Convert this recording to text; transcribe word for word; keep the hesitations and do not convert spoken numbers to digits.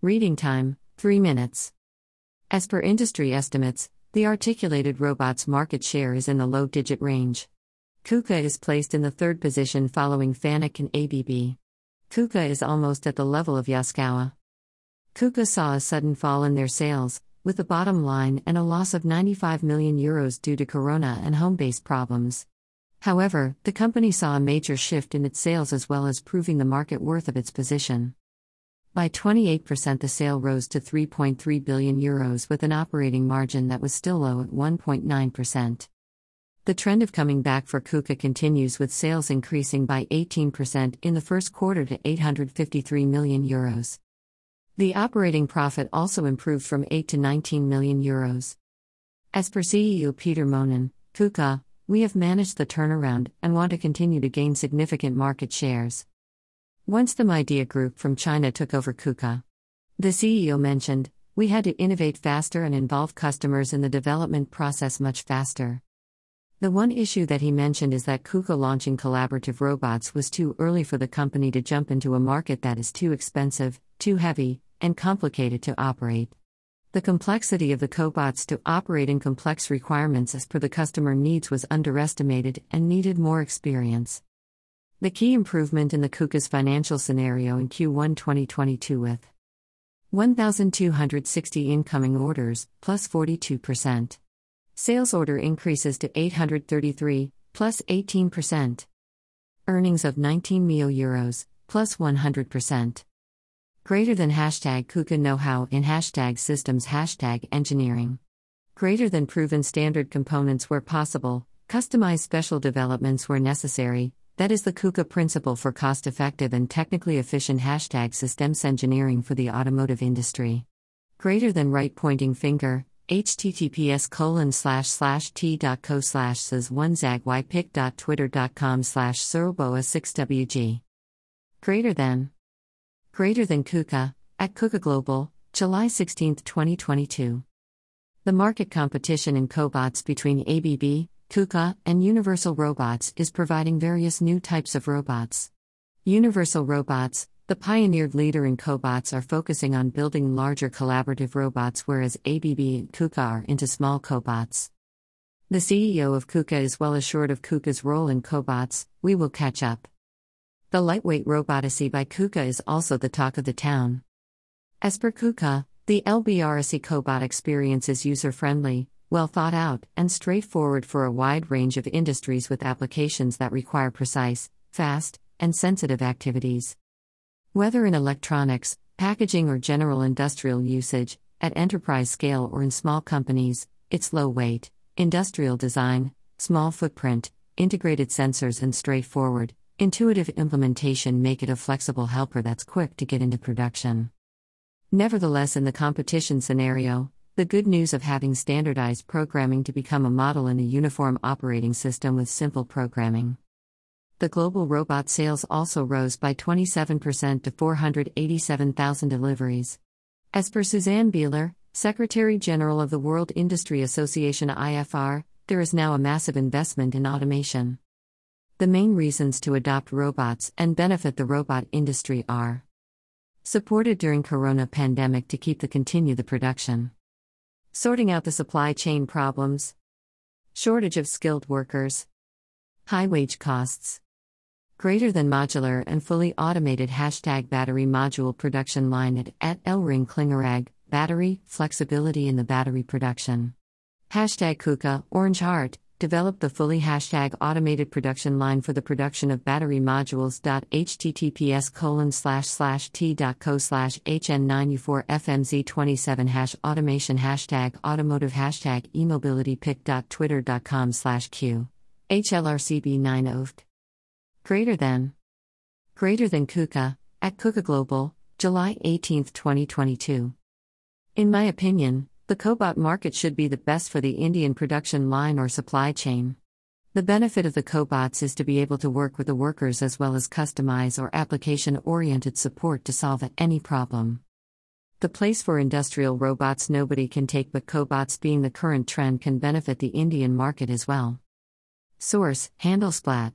Reading time, three minutes. As per industry estimates, the articulated robot's market share is in the low-digit range. KUKA is placed in the third position following Fanuc and A B B. KUKA is almost at the level of Yaskawa. KUKA saw a sudden fall in their sales, with the bottom line and a loss of ninety-five million euros due to corona and home-based problems. However, the company saw a major shift in its sales as well as proving the market worth of its position. By twenty-eight percent the sale rose to three point three billion euros with an operating margin that was still low at one point nine percent. The trend of coming back for KUKA continues with sales increasing by eighteen percent in the first quarter to eight hundred fifty-three million euros. The operating profit also improved from eight to nineteen million euros. As per C E O Peter Monin, KUKA, "We have managed the turnaround and want to continue to gain significant market shares." Once the MyDia group from China took over KUKA, the C E O mentioned, "We had to innovate faster and involve customers in the development process much faster." The one issue that he mentioned is that KUKA launching collaborative robots was too early for the company to jump into a market that is too expensive, too heavy, and complicated to operate. The complexity of the cobots to operate in complex requirements as per the customer needs was underestimated and needed more experience. The key improvement in the KUKA's financial scenario in Q one twenty twenty-two with one thousand two hundred sixty incoming orders, plus forty-two percent. Sales order increases to eight hundred thirty-three, plus eighteen percent. Earnings of nineteen million euros, plus one hundred percent. Greater than hashtag KUKA know-how in hashtag systems hashtag engineering. Greater than proven standard components where possible, customized special developments where necessary, that is the KUKA principle for cost-effective and technically efficient hashtag systems engineering for the automotive industry. Greater than right pointing finger, https colon slash slash t.co slash says one zagwypic.twitter.com slash serboa6wg. Greater than. Greater than KUKA, at KUKA Global, July sixteenth twenty twenty-two. The market competition in cobots between A B B, KUKA, and Universal Robots is providing various new types of robots. Universal Robots, the pioneered leader in cobots, are focusing on building larger collaborative robots, whereas A B B and KUKA are into small cobots. The C E O of KUKA is well assured of KUKA's role in cobots, "We will catch up." The lightweight robotaxi by KUKA is also the talk of the town. As per KUKA, the L B R iiwa cobot experience is user-friendly, well thought out, and straightforward for a wide range of industries with applications that require precise, fast, and sensitive activities. Whether in electronics, packaging, or general industrial usage, at enterprise scale or in small companies, its low weight, industrial design, small footprint, integrated sensors and straightforward, intuitive implementation make it a flexible helper that's quick to get into production. Nevertheless, in the competition scenario, the good news of having standardized programming to become a model in a uniform operating system with simple programming. The global robot sales also rose by twenty-seven percent to four hundred eighty-seven thousand deliveries. As per Susanne Bieler, Secretary General of the World Industry Association I F R, there is now a massive investment in automation. The main reasons to adopt robots and benefit the robot industry are supported during corona pandemic to keep the continue the production, sorting out the supply chain problems, shortage of skilled workers, high wage costs. Greater than modular and fully automated hashtag battery module production line at, at Elring Klingerag, battery flexibility in the battery production. Hashtag KUKA Orange Heart developed the fully hashtag automated production line for the production of battery modules. Https colon slash slash t.co slash hn9u4fmz27 hash automation hashtag automotive hashtag emobility pic.twitter.com slash q hlrcb9oft. Greater than. Greater than KUKA, at KUKA Global, July eighteenth twenty twenty-two. In my opinion, the cobot market should be the best for the Indian production line or supply chain. The benefit of the cobots is to be able to work with the workers as well as customize or application-oriented support to solve any problem. The place for industrial robots nobody can take, but cobots being the current trend can benefit the Indian market as well. Source: Handelsblatt.